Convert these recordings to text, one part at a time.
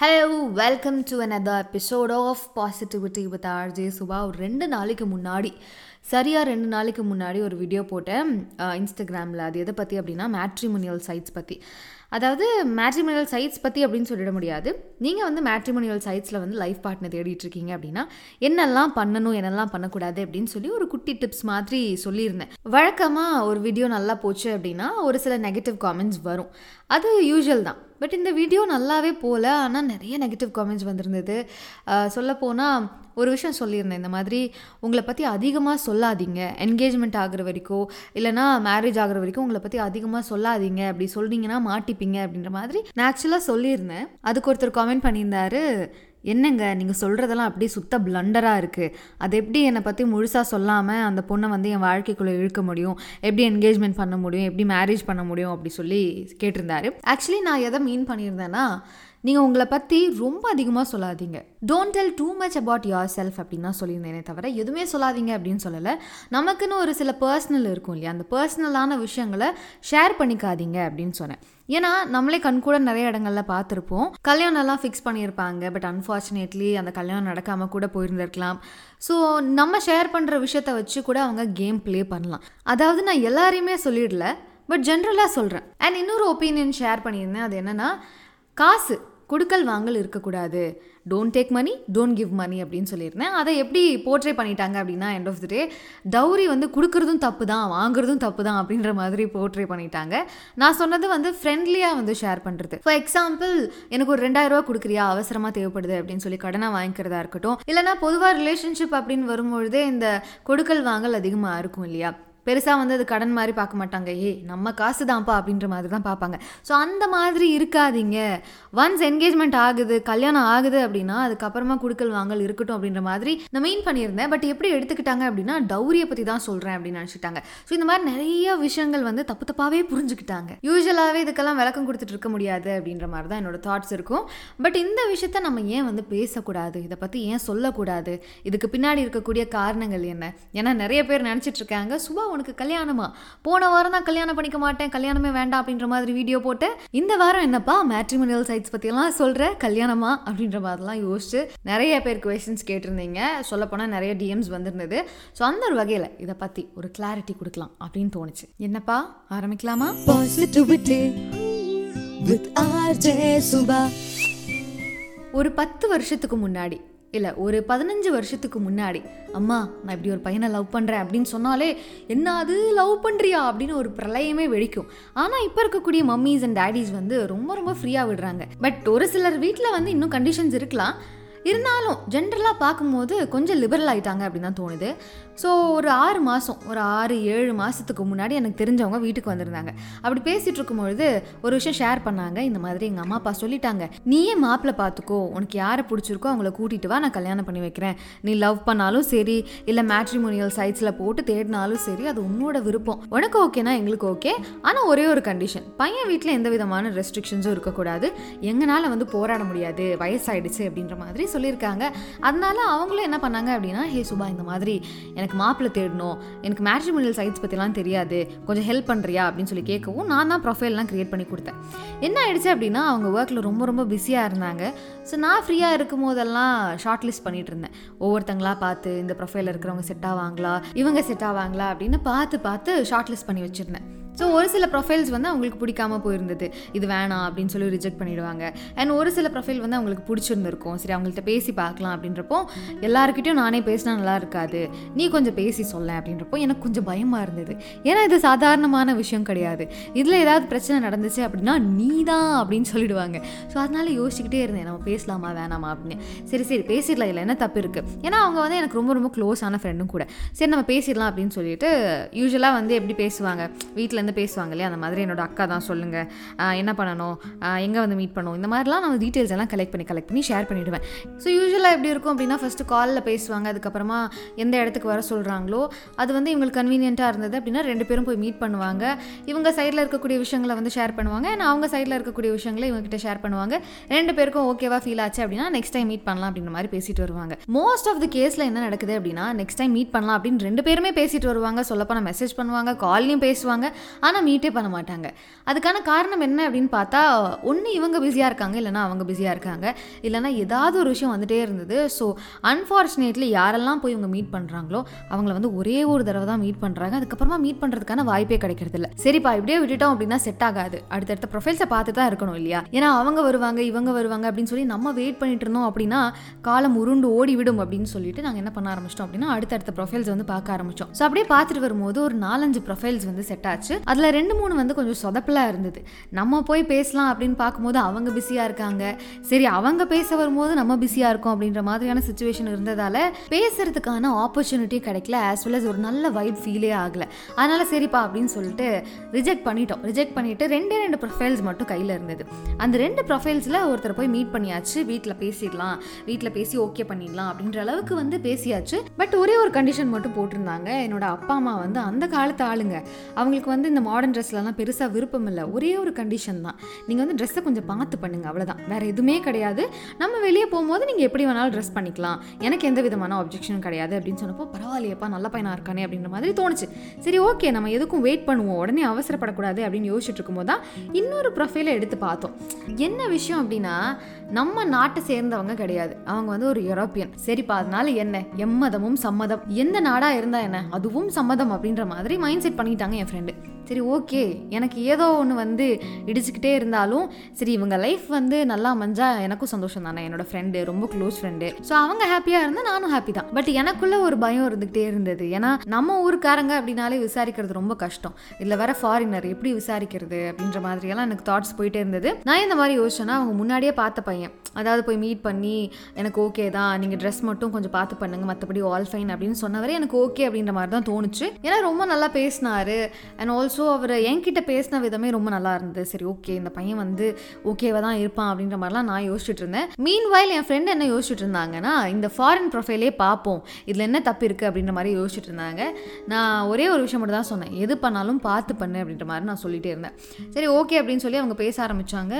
Hello, welcome to another episode of positivity with RJ Subha. ரெண்டு நாளைக்கு முன்னாடி ஒரு வீடியோ போட்டேன் இன்ஸ்டாகிராமில். அது எதை பற்றி அப்படின்னா, மேட்ரிமோனியல் சைட்ஸ் பற்றி. அதாவது மேட்ரிமோனியல் சைட்ஸ் பற்றி அப்படின்னு சொல்லிட முடியாது. நீங்கள் வந்து மேட்ரிமோனியல் சைட்ஸில் வந்து லைஃப் பார்ட்னர் தேடிட்டு இருக்கீங்க அப்படின்னா என்னெல்லாம் பண்ணணும், என்னெல்லாம் பண்ணக்கூடாது அப்படின்னு சொல்லி ஒரு குட்டி டிப்ஸ் மாதிரி சொல்லியிருந்தேன். வழக்கமாக ஒரு வீடியோ நல்லா போச்சு அப்படின்னா ஒரு சில நெகட்டிவ் காமெண்ட்ஸ் வரும், அது யூஸ்வல் தான். பட் இந்த வீடியோ நல்லாவே போகல, ஆனால் நிறைய நெகட்டிவ் காமெண்ட்ஸ் வந்திருந்தது. சொல்லப்போனால் ஒரு விஷயம் சொல்லியிருந்தேன், இந்த மாதிரி உங்களை பற்றி அதிகமாக சொல்லாதீங்க, என்கேஜ்மெண்ட் ஆகிற வரைக்கும் இல்லைனா மேரேஜ் ஆகிற வரைக்கும் உங்களை பற்றி அதிகமாக சொல்லாதீங்க, அப்படி சொல்லிங்கன்னா மாட்டிப்பீங்க அப்படின்ற மாதிரி நேச்சுரலாக சொல்லியிருந்தேன். அதுக்கு ஒருத்தர் காமெண்ட் பண்ணியிருந்தாரு, என்னங்க நீங்கள் சொல்கிறதெல்லாம் அப்படியே சுத்த பிளண்டராக இருக்குது, அது எப்படி என்னை பற்றி முழுசாக சொல்லாமல் அந்த பொண்ணை வந்து என் வாழ்க்கைக்குள்ளே இழுக்க முடியும், எப்படி என்கேஜ்மெண்ட் பண்ண முடியும், எப்படி மேரேஜ் பண்ண முடியும் அப்படி சொல்லி கேட்டிருந்தாரு. ஆக்சுவலி நான் எதை மீன் பண்ணியிருந்தேன்னா, நீங்கள் உங்களை பற்றி ரொம்ப அதிகமாக சொல்லாதீங்க, don't tell too much about yourself அப்படின்னு தான் சொல்லியிருந்தேனே தவிர எதுவுமே சொல்லாதீங்க அப்படின்னு சொல்லலை. நமக்குன்னு ஒரு சில பர்சனல் இருக்கும் இல்லையா, அந்த பர்சனலான விஷயங்களை ஷேர் பண்ணிக்காதீங்க அப்படின்னு சொன்னேன். ஏன்னா நம்மளே கண்கூட நிறைய இடங்களில் பார்த்துருப்போம், கல்யாணம்லாம் ஃபிக்ஸ் பண்ணியிருப்பாங்க, பட் அன்ஃபார்ச்சுனேட்லி அந்த கல்யாணம் நடக்காமல் கூட போயிருந்திருக்கலாம். ஸோ நம்ம ஷேர் பண்ணுற விஷயத்த வச்சு கூட அவங்க கேம் ப்ளே பண்ணலாம். அதாவது நான் எல்லாரையுமே சொல்லிடல, பட் ஜென்ரலாக சொல்கிறேன். அண்ட் இன்னொரு ஒப்பீனியன் ஷேர் பண்ணியிருந்தேன், அது என்னென்னா காசு கொடுக்கல் வாங்கல் இருக்கக்கூடாது, don't take money, don't give money அப்படின்னு சொல்லியிருந்தேன். அதை எப்படி போர்ட்ரே பண்ணிட்டாங்க அப்படின்னா, end of the day dowry வந்து கொடுக்குறதும் தப்பு தான் வாங்குறதும் தப்பு தான் அப்படின்ற மாதிரி போர்ட்ரே பண்ணிட்டாங்க. நான் சொன்னது வந்து ஃப்ரெண்ட்லியாக வந்து ஷேர் பண்ணுறது. ஃபார் எக்ஸாம்பிள், எனக்கு ஒரு 2000 ரூபா கொடுக்குறியா, அவசரமாக தேவைப்படுது அப்படின்னு சொல்லி கடனாக வாங்கிக்கிறதா இருக்கட்டும், இல்லைனா பொதுவாக ரிலேஷன்ஷிப் அப்படின்னு வரும்பொழுதே இந்த கொடுக்கல் வாங்கல் அதிகமாக இருக்கும் இல்லையா. பெருசாக வந்து அது கடன் மாதிரி பார்க்க மாட்டாங்க, ஏய் நம்ம காசு தான்ப்பா அப்படின்ற மாதிரி தான் பார்ப்பாங்க. ஸோ அந்த மாதிரி இருக்காதீங்க. ஒன்ஸ் என்கேஜ்மெண்ட் ஆகுது, கல்யாணம் ஆகுது அப்படின்னா அதுக்கப்புறமா கொடுக்கல் வாங்கல் இருக்கட்டும் அப்படின்ற மாதிரி நான் மீன் பண்ணியிருந்தேன். பட் எப்படி எடுத்துக்கிட்டாங்க அப்படின்னா, டௌரியை பற்றி தான் சொல்கிறேன் அப்படின்னு நினச்சிட்டாங்க. ஸோ இந்த மாதிரி நிறைய விஷயங்கள் வந்து தப்பு தப்பாகவே புரிஞ்சுக்கிட்டாங்க. யூஸ்வலாகவே இதுக்கெல்லாம் விளக்கம் கொடுத்துட்டு இருக்க முடியாது அப்படின்ற மாதிரி தான் என்னோடய தாட்ஸ் இருக்கும். பட் இந்த விஷயத்த நம்ம ஏன் வந்து பேசக்கூடாது, இதை பற்றி ஏன் சொல்லக்கூடாது, இதுக்கு பின்னாடி இருக்கக்கூடிய காரணங்கள் என்ன? ஏன்னா நிறைய பேர் நினச்சிட்ருக்காங்க, சுபா உனக்கு கல்யாணமா, போன வாரம் தான் கல்யாணம் பண்ணிக்க மாட்டேன், கல்யாணமே வேண்டாம் அப்படின்ற மாதிரி வீடியோ போட்டு, இந்த வாரம் என்னப்பா மேட்ரிமோனியல் சைட்ஸ் பத்தி எல்லாம் சொல்ற, கல்யாணமா அப்படின்ற மாதிரிலாம் யோசிச்சு நிறைய பேர் குவெஸ்டின்ஸ் கேட்டிருந்தீங்க. சொல்லப்போனால் நிறைய டிஎம்ஸ் வந்திருந்தது. ஸோ அந்த ஒரு வகையில் இதை பற்றி ஒரு கிளாரிட்டி கொடுக்கலாம் அப்படின்னு தோணுச்சு. என்னப்பா, ஆரம்பிக்கலாமா? ஒரு 10 வருஷத்துக்கு முன்னாடி, இல்லை ஒரு 15 வருஷத்துக்கு முன்னாடி, அம்மா நான் இப்படி ஒரு பையனை லவ் பண்ணுறேன் அப்படின்னு சொன்னாலே என்ன அது லவ் பண்ணுறியா அப்படின்னு ஒரு பிரளயமே வெடிக்கும். ஆனால் இப்போ இருக்கக்கூடிய மம்மிஸ் அண்ட் டேடிஸ் வந்து ரொம்ப ரொம்ப ஃப்ரீயாக விடுறாங்க. பட் ஒரு சிலர் வீட்டில் வந்து இன்னும் கண்டிஷன்ஸ் இருக்கலாம், இருந்தாலும் ஜென்ரலாக பார்க்கும்போது கொஞ்சம் லிபரல் ஆகிட்டாங்க அப்படின்னு தான் தோணுது. ஸோ ஒரு 6-7 மாதத்துக்கு முன்னாடி எனக்கு தெரிஞ்சவங்க வீட்டுக்கு வந்திருந்தாங்க. அப்படி பேசிகிட்டு இருக்கும்பொழுது ஒரு விஷயம் ஷேர் பண்ணாங்க. இந்த மாதிரி எங்கள் அம்மா அப்பா சொல்லிட்டாங்க, நீயே மாப்பிள்ளை பார்த்துக்கோ, உனக்கு யாரை பிடிச்சிருக்கோ அவங்கள கூட்டிகிட்டு வா, நான் கல்யாணம் பண்ணி வைக்கிறேன், நீ லவ் பண்ணாலும் சரி இல்லை மேட்ரிமோனியல் சைட்ஸில் போட்டு தேடினாலும் சரி, அது உன்னோட விருப்பம், உனக்கு ஓகேனா எங்களுக்கு ஓகே. ஆனால் ஒரே ஒரு கண்டிஷன், பையன் வீட்டில் எந்த விதமான ரெஸ்ட்ரிக்ஷன்ஸும் இருக்கக்கூடாது, எங்களால் வந்து போராட முடியாது, வயசாயிடுச்சு அப்படின்ற மாதிரி சொல்லியிருக்காங்க. அதனால அவங்களும் என்ன பண்ணாங்க அப்படின்னா, ஹே சுபா இந்த மாதிரி எனக்கு மாப்பிள்ளை தேடணும், எனக்கு மேட்ரிமோனியல் சைட்ஸ் பற்றிலாம் தெரியாது, கொஞ்சம் ஹெல்ப் பண்ணுறியா அப்படின்னு சொல்லி கேட்கவும் நான் தான் ப்ரொஃபைல்லாம் க்ரியேட் பண்ணி கொடுத்தேன். என்ன ஆயிடுச்சு அப்படின்னா, அவங்க ஒர்க்கில் ரொம்ப ரொம்ப பிஸியாக இருந்தாங்க. ஸோ நான் ஃப்ரீயாக இருக்கும் போதெல்லாம் ஷார்ட் லிஸ்ட் பண்ணிட்டு இருந்தேன், ஒவ்வொருத்தங்களாக பார்த்து இந்த ப்ரொஃபைலில் இருக்கிறவங்க செட் ஆவாங்களா, இவங்க செட் ஆவாங்களா அப்படின்னு பார்த்து ஷார்ட் லிஸ்ட் பண்ணி வச்சுருந்தேன். ஸோ ஒரு சில ப்ரொஃபைல்ஸ் வந்து அவங்களுக்கு பிடிக்காமல் போயிருந்தது, இது வேணாம் அப்படின்னு சொல்லி ரிஜெக்ட் பண்ணிடுவாங்க. அண்ட் ஒரு சில ப்ரொஃபைல் வந்து அவங்களுக்கு பிடிச்சிருந்துருக்கும், சரி அவங்கள்ட்ட பேசி பார்க்கலாம் அப்படின்றப்போ, எல்லாருக்கிட்டையும் நானே பேசினா நல்லா இருக்காது, நீ கொஞ்சம் பேசி சொல்லேன் அப்படின்றப்போ எனக்கு கொஞ்சம் பயமாக இருந்தது. ஏன்னா இது சாதாரணமான விஷயம் கிடையாது, இதில் ஏதாவது பிரச்சனை நடந்துச்சு அப்படின்னா நீ தான் அப்படின்னு சொல்லிடுவாங்க. ஸோ அதனால யோசிச்சுக்கிட்டே இருந்தேன், நம்ம பேசலாமா வேணாமா அப்படின்னு. சரி பேசிடலாம், இல்லை என்ன தப்பு இருக்குது, ஏன்னா அவங்க வந்து எனக்கு ரொம்ப ரொம்ப க்ளோஸான ஃப்ரெண்டும் கூட. சரி நம்ம பேசிடலாம் அப்படின்னு சொல்லிட்டு, யூஸ்வலாக வந்து எப்படி பேசுவாங்க, வீட்டில் பேசுவாங்க இல்லையா, அந்த மாதிரி என்னோட அக்கா தான் சொல்லுங்க, என்ன பண்ணணும், எங்கே வந்து மீட் பண்ணுவோம், இந்த மாதிரிலாம் நம்ம டீட்டெயில்ஸ் எல்லாம் கலெக்ட் பண்ணி ஷேர் பண்ணிடுவேன். ஸோ யூஸ்வலாக எப்படி இருக்கும் அப்படின்னா, ஃபஸ்ட்டு காலில் பேசுவாங்க, அதுக்கப்புறமா எந்த இடத்துக்கு வர சொல்கிறாங்களோ அது வந்து இவங்களுக்கு கன்வீனியன்ட்டாக இருந்தது அப்படின்னா 2 பேரும் போய் மீட் பண்ணுவாங்க. இவங்க சைடில் இருக்கக்கூடிய விஷயங்களை வந்து ஷேர் பண்ணுவாங்க, ஏன்னா அவங்க சைடில் இருக்கக்கூடிய விஷயங்களை இவங்ககிட்ட ஷேர் பண்ணுவாங்க. 2 பேருக்கும் ஓகேவா ஃபீல் ஆச்சு அப்படின்னா நெக்ஸ்ட் டைம் மீட் பண்ணலாம் அப்படின்ற மாதிரி பேசிட்டு வருவாங்க. மோஸ்ட் ஆஃப் தி கேஸில் என்ன நடக்குது அப்படின்னா, நெக்ஸ்ட் டைம் மீட் பண்ணலாம் அப்படின்னு 2 பேருமே பேசிட்டு வருவாங்க. சொல்லப்போனால் மெசேஜ் பண்ணுவாங்க, கால்லையும் பேசுவாங்க, ஆனால் மீட்டே பண்ண மாட்டாங்க. அதுக்கான காரணம் என்ன அப்படின்னு பார்த்தா, ஒன்று இவங்க பிஸியாக இருக்காங்க, இல்லைனா அவங்க பிஸியாக இருக்காங்க, இல்லைனா ஏதாவது ஒரு விஷயம் வந்துகிட்டே இருந்தது. ஸோ அன்ஃபார்ச்சுனேட்லி யாரெல்லாம் போய் இவங்க மீட் பண்ணுறாங்களோ அவங்கள வந்து ஒரே ஒரு தடவை தான் மீட் பண்ணுறாங்க. அதுக்கப்புறமா மீட் பண்ணுறதுக்கான வாய்ப்பே கிடைக்கிறது இல்லை. சரிப்பா இப்படியே விட்டுட்டோம் அப்படின்னா செட் ஆகாது, அடுத்தடுத்த ப்ரொஃபைல்ஸை பார்த்து தான் இருக்கணும் இல்லையா? ஏன்னா அவங்க வருவாங்க இவங்க வருவாங்க அப்படின்னு சொல்லி நம்ம வெயிட் பண்ணிட்டு இருந்தோம் அப்படின்னா காலம் உருண்டு ஓடிவிடும் அப்படின்னு சொல்லிட்டு நாங்கள் என்ன பண்ண ஆரம்பிச்சிட்டோம் அப்படின்னா அடுத்தடுத்த ப்ரொஃபைல்ஸ் வந்து பார்க்க ஆரம்பித்தோம். ஸோ அப்படியே பார்த்துட்டு வரும்போது ஒரு 4-5 ப்ரொஃபைல்ஸ் வந்து செட் ஆச்சு. அதில் 2-3 வந்து கொஞ்சம் சொதப்பலாக இருந்தது. நம்ம போய் பேசலாம் அப்படின்னு பார்க்கும்போது அவங்க பிஸியாக இருக்காங்க. சரி அவங்க பேச வரும்போது நம்ம பிஸியாக இருக்கோம் அப்படின்ற மாதிரியான சுச்சுவேஷன் இருந்ததால் பேசுறதுக்கான ஆப்பர்ச்சுனிட்டி கிடைக்கல. ஆஸ் வெல் அஸ் ஒரு நல்ல வைப் ஃபீலே ஆகலை. அதனால சரிப்பா அப்படின்னு சொல்லிட்டு ரிஜெக்ட் பண்ணிட்டு 2 ப்ரொஃபைல்ஸ் மட்டும் கையில் இருந்தது. அந்த 2 ப்ரொஃபைல்ஸில் ஒருத்தர் போய் மீட் பண்ணியாச்சு, வீட்டில் பேசி ஓகே பண்ணிடலாம் அப்படின்ற அளவுக்கு வந்து பேசியாச்சு. பட் ஒரே ஒரு கண்டிஷன் மட்டும் போட்டிருந்தாங்க. என்னோட அப்பா அம்மா வந்து அந்த காலத்து ஆளுங்க, அவங்களுக்கு வந்து இந்த மாடர்ன் ட்ரெஸ்லாம் பெருசாக விருப்பம் இல்லை. ஒரே ஒரு கண்டிஷன் தான், நீங்கள் வந்து ட்ரெஸ்ஸை கொஞ்சம் பார்த்து பண்ணுங்க, அவ்வளோதான், வேற எதுவுமே கிடையாது. நம்ம வெளியே போகும்போது நீங்கள் எப்படி வேணாலும் ட்ரெஸ் பண்ணிக்கலாம், எனக்கு எந்த விதமான ஆப்ஜெக்ஷனும் கிடையாது அப்படின்னு சொன்னப்போ பரவாயில்லையப்பா நல்ல பையனாக இருக்கானே அப்படின்ற மாதிரி தோணுச்சு. சரி ஓகே நம்ம எதுக்கும் வெயிட் பண்ணுவோம், உடனே அவசரப்படக்கூடாது அப்படின்னு யோசிச்சுட்டு இருக்கும்போது தான் இன்னொரு ப்ரொஃபைலை எடுத்து பார்த்தோம். என்ன விஷயம் அப்படின்னா, நம்ம நாட்டை சேர்ந்தவங்க கிடையாது, அவங்க வந்து ஒரு யூரோப்பியன். சரிப்பா அதனால என்ன, எம்மதமும் சம்மதம், எந்த நாடா இருந்தா என்ன அதுவும் சம்மதம் அப்படின்ற மாதிரி மைண்ட் செட் பண்ணிட்டாங்க என் ஃப்ரெண்டு. சரி ஓகே எனக்கு ஏதோ ஒன்று வந்து இடிச்சுக்கிட்டே இருந்தாலும் சரி இவங்க லைஃப் வந்து நல்லா அமைஞ்சா எனக்கும் சந்தோஷம் தானே, என்னோட ஃப்ரெண்டு ரொம்ப க்ளோஸ் ஃப்ரெண்டு, ஸோ அவங்க ஹாப்பியாக இருந்தால் நானும் ஹாப்பி தான். பட் எனக்குள்ளே ஒரு பயம் இருந்துகிட்டே இருந்தது. ஏன்னா நம்ம ஊருக்காரங்க அப்படின்னாலே விசாரிக்கிறது ரொம்ப கஷ்டம், இல்லை வேற ஃபாரினர் எப்படி விசாரிக்கிறது அப்படின்ற மாதிரியெல்லாம் எனக்கு தாட்ஸ் போயிட்டே இருந்தது. நான் இந்த மாதிரி யோசிச்சேன்னா அவங்க முன்னாடியே பார்த்த பையன், அதாவது போய் மீட் பண்ணி எனக்கு ஓகே தான், நீங்கள் ட்ரெஸ் மட்டும் கொஞ்சம் பார்த்து பண்ணுங்கள் மற்றபடி ஆல் ஃபைன் அப்படின்னு சொன்னவரே எனக்கு ஓகே அப்படின்ற மாதிரி தான் தோணுச்சு. ஏன்னா ரொம்ப நல்லா பேசினார். அண்ட் ஸோ அவர் என்கிட்ட பேசின விதமே ரொம்ப நல்லா இருந்தது. சரி ஓகே இந்த பையன் வந்து ஓகேவாக தான் இருப்பான் அப்படின்ற மாதிரிலாம் நான் யோசிச்சுட்டு இருந்தேன். மீன்வைல் என் ஃப்ரெண்டு என்ன யோசிச்சுட்டு இருந்தாங்கன்னா, இந்த ஃபாரின் ப்ரொஃபைலே பார்ப்போம், இதில் என்ன தப்பு இருக்குது அப்படின்ற மாதிரி யோசிச்சுட்டு இருந்தாங்க. நான் ஒரே ஒரு விஷயம் மட்டும் தான் சொன்னேன், எது பண்ணாலும் பார்த்து பண்ணு அப்படின்ற மாதிரி நான் சொல்லிகிட்டே இருந்தேன். சரி ஓகே அப்படின்னு சொல்லி அவங்க பேச ஆரம்பித்தாங்க.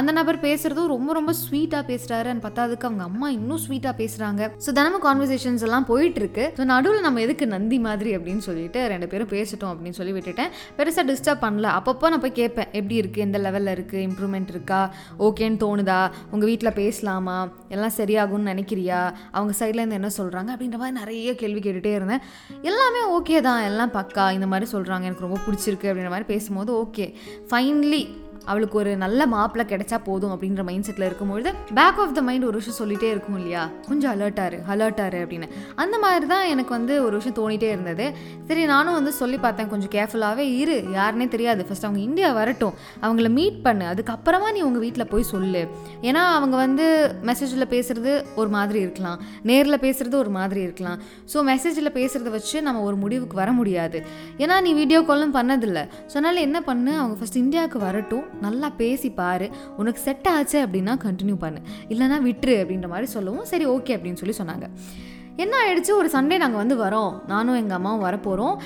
அந்த நபர் பேசுகிறதும் ரொம்ப ஸ்வீட்டாக பேசுகிறாரு. அண்ட் பத்தாவதுக்கு அவங்க அம்மா இன்னும் ஸ்வீட்டாக பேசுகிறாங்க. ஸோ தினமும் கான்வர்சேஷன்ஸ் எல்லாம் போயிட்டுருக்கு. ஸோ நடுவில் நம்ம எதுக்கு நந்தி மாதிரி அப்படின்னு சொல்லிட்டு 2 பேரும் பேசிட்டோம் அப்படின்னு சொல்லி விட்டுட்டேன். பெருசாக டிஸ்டர்ப் பண்ணல. அப்பப்போ நான் போய் கேட்பேன் எப்படி இருக்குது, எந்த லெவலில் இருக்குது, இம்ப்ரூவ்மெண்ட் இருக்கா, ஓகேன்னு தோணுதா, உங்கள் வீட்டில் பேசலாமா, எல்லாம் சரியாகும்னு நினைக்கிறியா, அவங்க சைட்லேருந்து என்ன சொல்கிறாங்க அப்படின்ற மாதிரி நிறைய கேள்வி கேட்டுகிட்டே இருந்தேன். எல்லாமே ஓகே தான், எல்லாம் பக்கா இந்த மாதிரி சொல்கிறாங்க, எனக்கு ரொம்ப பிடிச்சிருக்கு அப்படின்ற மாதிரி பேசும்போது ஓகே ஃபைனலி அவளுக்கு ஒரு நல்ல மாப்பிள்ளை கிடைச்சா போதும் அப்படின்ற மைண்ட் செட்டில் இருக்கும்பொழுது பேக் ஆஃப் த மைண்ட் ஒரு விஷயம் சொல்லிகிட்டே இருக்கும் இல்லையா, கொஞ்சம் அலர்ட்டாரு அப்படின்னு. அந்த மாதிரி தான் எனக்கு வந்து ஒரு விஷயம் தோணிகிட்டே இருந்தது. சரி நானும் வந்து சொல்லி பார்த்தேன், கொஞ்சம் கேர்ஃபுல்லாகவே இரு, யாருனே தெரியாது, ஃபஸ்ட் அவங்க இந்தியா வரட்டும், அவங்கள மீட் பண்ணு, அதுக்கப்புறமா நீ உங்கள் வீட்டில் போய் சொல்லு. ஏன்னா அவங்க வந்து மெசேஜில் பேசுகிறது ஒரு மாதிரி இருக்கலாம், நேரில் பேசுகிறது ஒரு மாதிரி இருக்கலாம். ஸோ மெசேஜில் பேசுகிறத வச்சு நம்ம ஒரு முடிவுக்கு வர முடியாது. ஏன்னா நீ வீடியோ காலும் பண்ணதில்லை. ஸோ அதனால் என்ன பண்ணு, அவங்க ஃபஸ்ட் இந்தியாவுக்கு வரட்டும், நல்லா பேசி பாரு, உனக்கு செட் ஆச்சு அப்படின்னா கண்டினியூ பண்ணு, இல்லைனா விட்டுரு அப்படின்ற மாதிரி சொல்லவும் சரி ஓகே அப்படின்னு சொல்லி சொன்னாங்க. என்ன ஆயிடுச்சு, ஒரு சண்டே நாங்கள் வந்து வரோம், நானும் எங்கள் அம்மாவும் வரப்போகிறோம்,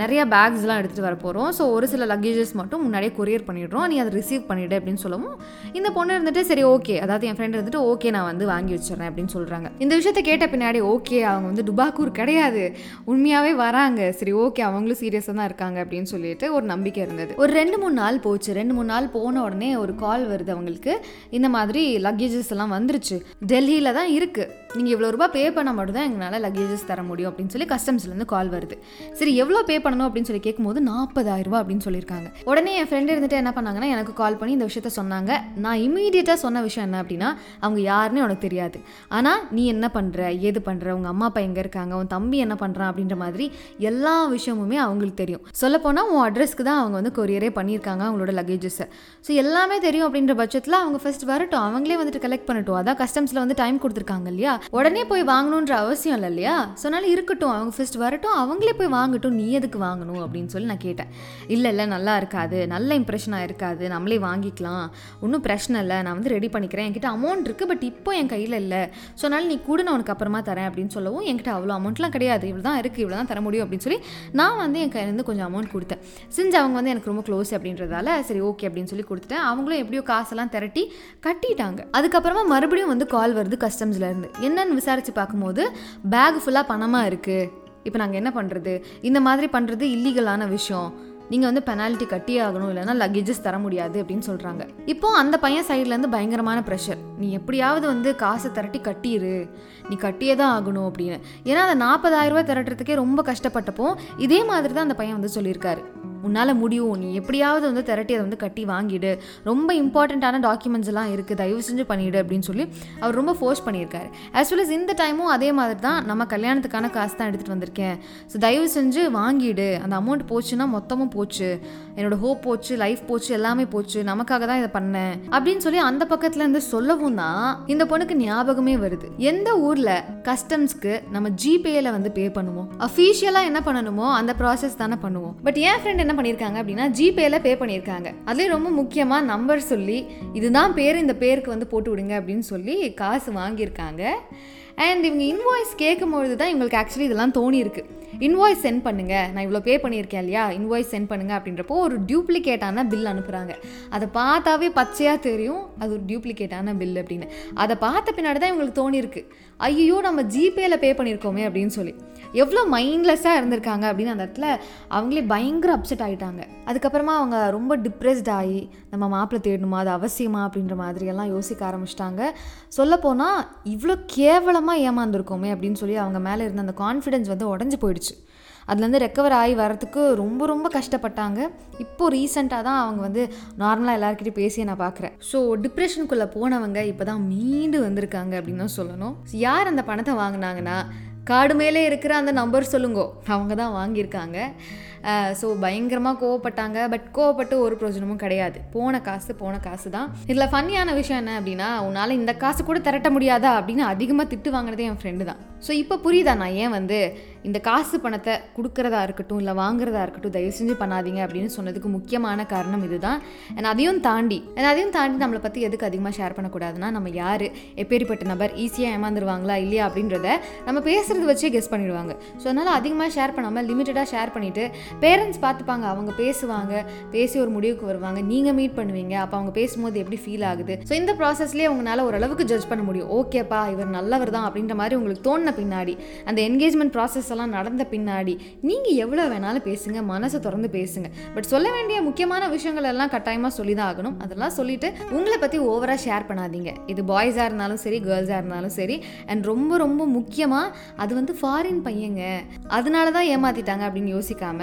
நிறையா பேக்ஸ்லாம் எடுத்துகிட்டு வரப்போகிறோம். ஸோ ஒரு சில லக்கேஜஸ் மட்டும் முன்னாடியே கொரியர் பண்ணிடுறோம், நீ அதை ரிசீவ் பண்ணிவிடு அப்படின்னு சொல்லவும் இந்த பொண்ணு இருந்துட்டு சரி ஓகே, அதாவது என் ஃப்ரெண்டு இருந்துட்டு ஓகே நான் வந்து வாங்கி வச்சிடறேன் அப்படின்னு சொல்கிறாங்க. இந்த விஷயத்தை கேட்ட பின்னாடி ஓகே அவங்க வந்து டுபாக்கூர் கிடையாது, உண்மையாகவே வராங்க, சரி ஓகே அவங்களும் சீரியஸாக தான் இருக்காங்க அப்படின்னு சொல்லிட்டு ஒரு நம்பிக்கை இருந்தது. ஒரு 2-3 நாள் போச்சு. 2-3 நாள் போன உடனே ஒரு கால் வருது அவங்களுக்கு, இந்த மாதிரி லக்கேஜஸ் எல்லாம் வந்துருச்சு, டெல்லியில் தான் இருக்குது, நீங்கள் $இவ்வளோ பே பண்ண மட்டும் தான் எங்களால் லக்கேஜஸ் தர முடியும் அப்படின்னு சொல்லி கஸ்டம்ஸ்லேருந்து கால் வருது. சரி எவ்வளோ பே பண்ணணும் அப்படின்னு சொல்லி கேட்கும்போது $40,000 அப்படின்னு சொல்லியிருக்காங்க. உடனே என் ஃப்ரெண்டு இருந்துட்டு என்ன பண்ணாங்கன்னா எனக்கு கால் பண்ணி இந்த விஷயத்த சொன்னாங்க. நான் இமீடியட்டாக சொன்ன விஷயம் என்ன அப்படின்னா, அவங்க யாருன்னு உனக்கு தெரியாது, ஆனால் நீ என்ன பண்ணுற, ஏது பண்ணுற, உங்கள் அம்மா அப்பா எங்கே இருக்காங்க, உன் தம்பி என்ன பண்ணுறான் அப்படின்ற மாதிரி எல்லா விஷயமுமே அவங்களுக்கு தெரியும். சொல்லப்போனால் உன் அட்ரஸ்க்கு தான் அவங்க வந்து கொரியரே பண்ணியிருக்காங்க அவங்களோட லக்கேஜஸை. ஸோ எல்லாமே தெரியும் அப்படின்ற பட்சத்தில் அவங்க ஃபர்ஸ்ட் வரட்டும், அவங்களே வந்துட்டு கலெக்ட் பண்ணட்டும், அதான் கஸ்டம்ஸில் வந்து டைம் கொடுத்துருக்காங்க இல்லையா, உடனே போய் வாங்கணுன்ற அவசியம் இல்லை இல்லையா, சொன்னாலும் இருக்கட்டும் அவங்க ஃபர்ஸ்ட் வரட்டும், அவங்களே போய் வாங்கட்டும், நீ எதுக்கு வாங்கணும் அப்படின்னு சொல்லி நான் கேட்டேன். இல்லை நல்லா இருக்காது, நல்ல இம்ப்ரெஷனாக இருக்காது, நம்மளே வாங்கிக்கலாம், ஒன்றும் பிரச்சனை இல்லை, நான் வந்து ரெடி பண்ணிக்கிறேன், என்கிட்ட அமௌண்ட் இருக்குது, பட் இப்போ என் கையில் இல்லை, சொன்னாலும் நீ கூட நான் உனக்கு அப்புறமா தரேன் அப்படின்னு சொல்லவும் என்கிட்ட அவ்வளோ அமௌண்ட்லாம் கிடையாது, இவ்வளோ தான் இருக்குது, இவ்வளோ தான் தர முடியும் அப்படின்னு சொல்லி நான் வந்து என் கையிலேருந்து கொஞ்சம் அமௌண்ட் கொடுத்தேன். செஞ்சு அவங்க வந்து எனக்கு ரொம்ப க்ளோஸ் அப்படின்றதால சரி ஓகே அப்படின்னு சொல்லி கொடுத்துட்டேன். அவங்களும் எப்படியோ காசெல்லாம் திரட்டி கட்டிட்டாங்க. அதுக்கப்புறமா மறுபடியும் வந்து கால் வருது கஸ்டம்ஸ்லேருந்து. என்னன்னு விசாரித்து பார்க்கும்போது பேக் ஃபுல்லாக பணமாக இருக்குது, இப்போ நாங்கள் என்ன பண்ணுறது, இந்த மாதிரி பண்ணுறது இல்லீகலான விஷயம், நீங்கள் வந்து பெனால்ட்டி கட்டியே ஆகணும், இல்லைனா லக்கேஜஸ் தர முடியாது அப்படின்னு சொல்கிறாங்க. இப்போ அந்த பையன் சைட்லேருந்து பயங்கரமான ப்ரெஷர், நீ எப்படியாவது வந்து காசை திரட்டி கட்டிடு, நீ கட்டியே தான் ஆகணும் அப்படின்னு. ஏன்னா அந்த 40,000 ரூபாய் திரட்டுறதுக்கே ரொம்ப கஷ்டப்பட்டப்போ இதே மாதிரி தான் அந்த பையன் வந்து சொல்லியிருக்காரு, உன்னால் முடியும், நீ எப்படியாவது வந்து திரட்டி அதை வந்து கட்டி வாங்கிடு, ரொம்ப இம்பார்ட்டண்ட்டான டாக்குமெண்ட்ஸ் எல்லாம் இருக்குது, தயவு செஞ்சு பண்ணிவிடு அப்படின்னு சொல்லி அவர் ரொம்ப ஃபோர்ஸ் பண்ணியிருக்காரு. ஆஸ் வெல் அஸ் இந்த டைமும் அதே மாதிரி தான், நம்ம கல்யாணத்துக்கான காசு தான் எடுத்துகிட்டு வந்திருக்கேன், ஸோ தயவு செஞ்சு வாங்கிடு, அந்த அமௌண்ட் போச்சுன்னா மொத்தமும் போச்சு, என்னோட ஹோப் போச்சு, லைஃப் போச்சு, எல்லாமே போச்சு, நமக்காக தான் இதை பண்ணேன் அப்படின்னு சொல்லி அந்த பக்கத்தில் இருந்து சொல்லவும் தான் இந்த பொண்ணுக்கு ஞாபகமே வருது, எந்த ஊரில் கஸ்டம்ஸ்க்கு நம்ம ஜிபேல வந்து பே பண்ணுவோம், அஃபீஷியலாக என்ன பண்ணணுமோ அந்த ப்ராசஸ் தானே பண்ணுவோம். பட் என் ஃப்ரெண்ட் என்ன பண்ணியிருக்காங்க அப்படின்னா ஜிபேல பே பண்ணியிருக்காங்க, அதுலேயும் ரொம்ப முக்கியமாக நம்பர் சொல்லி இதுதான் பேர், இந்த பேருக்கு வந்து போட்டு விடுங்க அப்படின்னு சொல்லி காசு வாங்கியிருக்காங்க. அண்ட் இவங்க இன்வாய்ஸ் கேட்கும்பொழுது தான் இவங்களுக்கு ஆக்சுவலி இதெல்லாம் தோணியிருக்கு, இன்வாய்ஸ் சென்ட் பண்ணுங்கள், நான் இவ்வளோ பே பண்ணியிருக்கேன் இல்லையா, இன்வாய்ஸ் சென்ட் பண்ணுங்கள் அப்படின்றப்போ ஒரு டியூப்ளிகேட்டான பில் அனுப்புகிறாங்க. அதை பார்த்தாவே பச்சையாக தெரியும் அது ஒரு டியூப்ளிகேட்டான பில் அப்படின்னு. அதை பார்த்த பின்னாடி தான் இவங்களுக்கு தோணியிருக்கு, ஐயோ நம்ம ஜிபேல பே பண்ணியிருக்கோமே அப்படின்னு சொல்லி. எவ்வளோ மைண்ட்லெஸ்ஸாக இருந்திருக்காங்க அப்படின்னு அந்த இடத்துல அவங்களே பயங்கர அப்செட் ஆகிட்டாங்க. அதுக்கப்புறமா அவங்க ரொம்ப டிப்ரெஸ்ட் ஆகி நம்ம மாப்பிள்ளை தேடணுமா, அது அவசியமா அப்படின்ற மாதிரியெல்லாம் யோசிக்க ஆரம்பிச்சிட்டாங்க. சொல்லப்போனால் இவ்வளோ கேவலமாக ஏமாந்துருக்கோமே அப்படின்னு சொல்லி அவங்க மேலே இருந்த அந்த கான்ஃபிடென்ஸ் வந்து உடஞ்சி போயிடுச்சு. அதுலேருந்து ரெக்கவர் ஆகி வரத்துக்கு ரொம்ப ரொம்ப கஷ்டப்பட்டாங்க. இப்போது ரீசெண்டாக தான் அவங்க வந்து நார்மலாக எல்லாருக்கிட்டையும் பேசி நான் பார்க்குறேன். ஸோ டிப்ரெஷனுக்குள்ளே போனவங்க இப்போ தான் மீண்டு வந்திருக்காங்க அப்படின்னு தான் சொல்லணும். யார் அந்த பணத்தை வாங்கினாங்கன்னா கார்டு மேலே இருக்கிற அந்த நம்பர் சொல்லுங்கோ அவங்க தான் வாங்கியிருக்காங்க. ஸோ பயங்கரமாக கோவப்பட்டாங்க. பட் கோவப்பட்டு ஒரு பிரயோஜனமும் கிடையாது, போன காசு தான். இதில் ஃபன்னியான விஷயம் என்ன அப்படின்னா, உன்னால் இந்த காசு கூட திரட்ட முடியாதா அப்படின்னு அதிகமாக திட்டு வாங்கினதே என் ஃப்ரெண்டு தான். ஸோ இப்போ புரியுதா நான் ஏன் வந்து இந்த காசு பணத்தை கொடுக்குறதா இருக்கட்டும் இல்லை வாங்குறதா இருக்கட்டும் தயவு செஞ்சு பண்ணாதீங்க அப்படின்னு சொன்னதுக்கு முக்கியமான காரணம் இது தான். அதையும் தாண்டி நம்மளை பற்றி எதுக்கு அதிகமாக ஷேர் பண்ணக்கூடாதுன்னா, நம்ம யார், எப்பேற்பட்ட நபர், ஈஸியாக ஏமாந்துருவாங்களா இல்லையா அப்படின்றத நம்ம பேசுகிறது வச்சே கெஸ் பண்ணிடுவாங்க. ஸோ அதனால் அதிகமாக ஷேர் பண்ணாமல் லிமிட்டடாக ஷேர் பண்ணிவிட்டு, பேரண்ட்ஸ் பார்த்துப்பாங்க, அவங்க பேசுவாங்க, பேசி ஒரு முடிவுக்கு வருவாங்க, நீங்கள் மீட் பண்ணுவீங்க, அப்போ அவங்க பேசும்போது எப்படி ஃபீல் ஆகுது, ஸோ இந்த ப்ராசஸ்லேயே அவங்களால ஓரளவுக்கு ஜட்ஜ் பண்ண முடியும். ஓகேப்பா இவர் நல்லவர் தான் அப்படின்ற மாதிரி உங்களுக்கு தோணின பின்னாடி, அந்த என்கேஜ்மெண்ட் ப்ராசஸ் எல்லாம் நடந்த பின்னாடி நீங்கள் எவ்வளோ வேணாலும் பேசுங்க, மனசை திறந்து பேசுங்க. பட் சொல்ல வேண்டிய முக்கியமான விஷயங்கள் எல்லாம் கட்டாயமாக சொல்லி தான் ஆகணும். அதெல்லாம் சொல்லிட்டு உங்களை பற்றி ஓவராக ஷேர் பண்ணாதீங்க, இது பாய்ஸாக இருந்தாலும் சரி கேர்ள்ஸாக இருந்தாலும் சரி. அண்ட் ரொம்ப ரொம்ப முக்கியமாக அது வந்து ஃபாரின் பையங்க அதனால தான் ஏமாத்திட்டாங்க அப்படின்னு யோசிக்காம,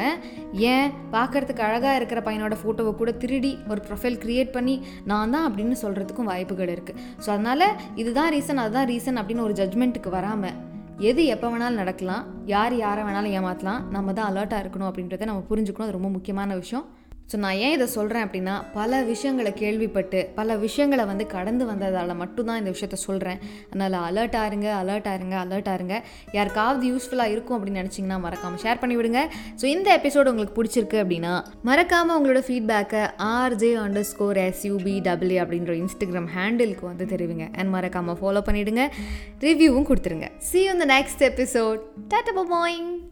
ஏன் பார்க்கறதுக்கு அழகாக இருக்கிற பையனோட ஃபோட்டோவை கூட திருடி ஒரு ப்ரொஃபைல் கிரியேட் பண்ணி நான் தான் அப்படின்னு சொல்கிறதுக்கும் வாய்ப்புகள் இருக்குது. ஸோ அதனால் இதுதான் ரீசன் அதுதான் ரீசன் அப்படின்னு ஒரு ஜட்மெண்ட்டுக்கு வராமல், எது எப்போ வேணாலும் நடக்கலாம், யாரை வேணாலும் ஏமாற்றலாம், நம்ம தான் அலர்ட்டாக இருக்கணும் அப்படின்றத நம்ம புரிஞ்சுக்கணும். அது ரொம்ப முக்கியமான விஷயம். ஸோ நான் ஏன் இதை சொல்கிறேன் அப்படின்னா, பல விஷயங்களை கேள்விப்பட்டு பல விஷயங்களை வந்து கடந்து வந்ததால் மட்டும்தான் இந்த விஷயத்த சொல்கிறேன். அதனால் அலர்ட் ஆயிருங்க. யாருக்காவது யூஸ்ஃபுல்லாக இருக்கும் அப்படின்னு நினச்சிங்கன்னா மறக்காமல் ஷேர் பண்ணிவிடுங்க. ஸோ இந்த எபிசோடு உங்களுக்கு பிடிச்சிருக்கு அப்படின்னா மறக்காமல் உங்களோட ஃபீட்பேக்கை RJ_SUBAA அப்படின்ற இன்ஸ்டாகிராம் ஹேண்டிலுக்கு வந்து தெரிவிங்க. அண்ட் மறக்காமல் ஃபாலோ பண்ணிவிடுங்க, ரிவ்யூவும் கொடுத்துருங்க. See you in the next episode. Tata bye-bye.